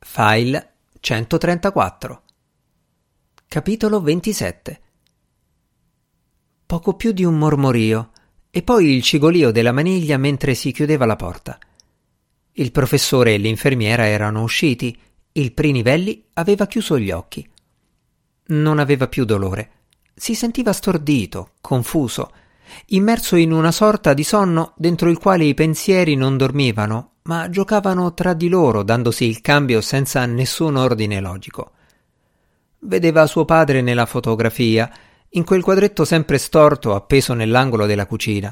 File 134. Capitolo 27. Poco più di un mormorio e poi il cigolio della maniglia mentre si chiudeva la porta. Il professore e l'infermiera erano usciti, il Prinivelli aveva chiuso gli occhi. Non aveva più dolore, si sentiva stordito, confuso, immerso in una sorta di sonno dentro il quale i pensieri non dormivano, ma giocavano tra di loro dandosi il cambio senza nessun ordine logico. Vedeva suo padre nella fotografia, in quel quadretto sempre storto appeso nell'angolo della cucina.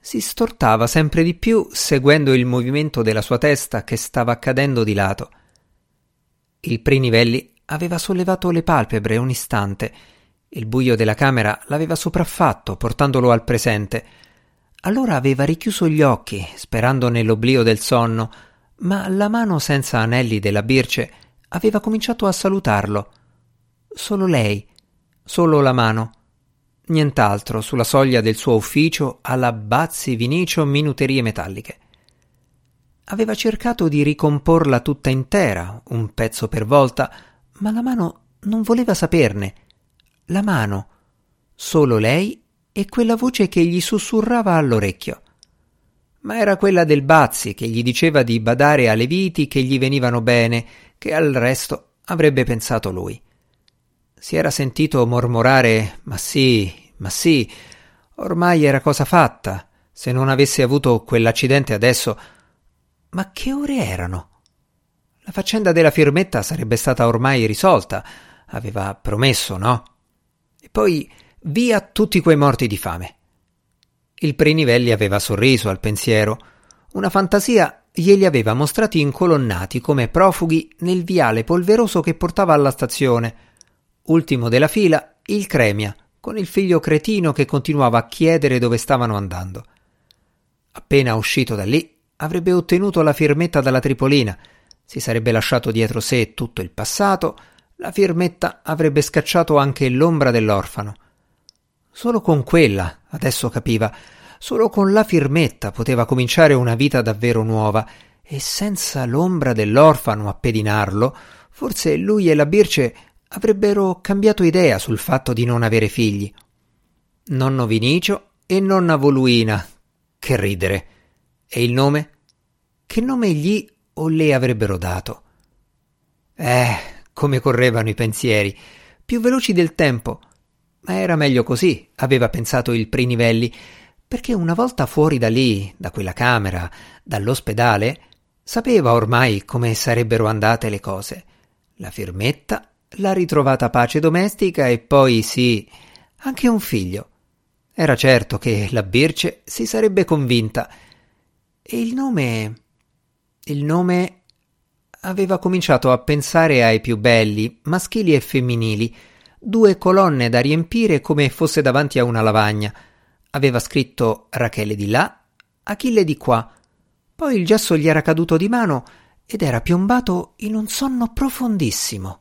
Si stortava sempre di più seguendo il movimento della sua testa che stava cadendo di lato. Il Prinivelli aveva sollevato le palpebre un istante. Il buio della camera l'aveva sopraffatto, portandolo al presente. Allora aveva richiuso gli occhi, sperando nell'oblio del sonno, ma la mano senza anelli della Birce aveva cominciato a salutarlo. Solo lei, solo la mano, nient'altro sulla soglia del suo ufficio alla Bazzi Vinicio Minuterie Metalliche. Aveva cercato di ricomporla tutta intera, un pezzo per volta, ma la mano non voleva saperne. La mano, solo lei e quella voce che gli sussurrava all'orecchio. Ma era quella del Bazzi che gli diceva di badare alle viti che gli venivano bene, che al resto avrebbe pensato lui. Si era sentito mormorare ma sì, ormai era cosa fatta, se non avesse avuto quell'accidente adesso. Ma che ore erano? La faccenda della firmetta sarebbe stata ormai risolta, aveva promesso, no? E poi via tutti quei morti di fame. Il Prinivelli aveva sorriso al pensiero. Una fantasia glieli aveva mostrati incolonnati come profughi nel viale polveroso che portava alla stazione. Ultimo della fila, il Cremia, con il figlio cretino che continuava a chiedere dove stavano andando. Appena uscito da lì, avrebbe ottenuto la firmetta dalla Tripolina, si sarebbe lasciato dietro sé tutto il passato, la firmetta avrebbe scacciato anche l'ombra dell'orfano. Solo con quella, adesso capiva, solo con la firmetta poteva cominciare una vita davvero nuova, e senza l'ombra dell'orfano a pedinarlo, forse lui e la Birce avrebbero cambiato idea sul fatto di non avere figli. Nonno Vinicio e nonna Voluina. Che ridere! E il nome? Che nome gli o le avrebbero dato? Come correvano i pensieri, più veloci del tempo. Ma era meglio così, aveva pensato il Prinivelli, perché una volta fuori da lì, da quella camera, dall'ospedale, sapeva ormai come sarebbero andate le cose. La firmetta, la ritrovata pace domestica e poi sì, anche un figlio. Era certo che la Birce si sarebbe convinta. E il nome... Aveva cominciato a pensare ai più belli, maschili e femminili, due colonne da riempire come fosse davanti a una lavagna. Aveva scritto Rachele di là, Achille di qua. Poi il gesso gli era caduto di mano ed era piombato in un sonno profondissimo.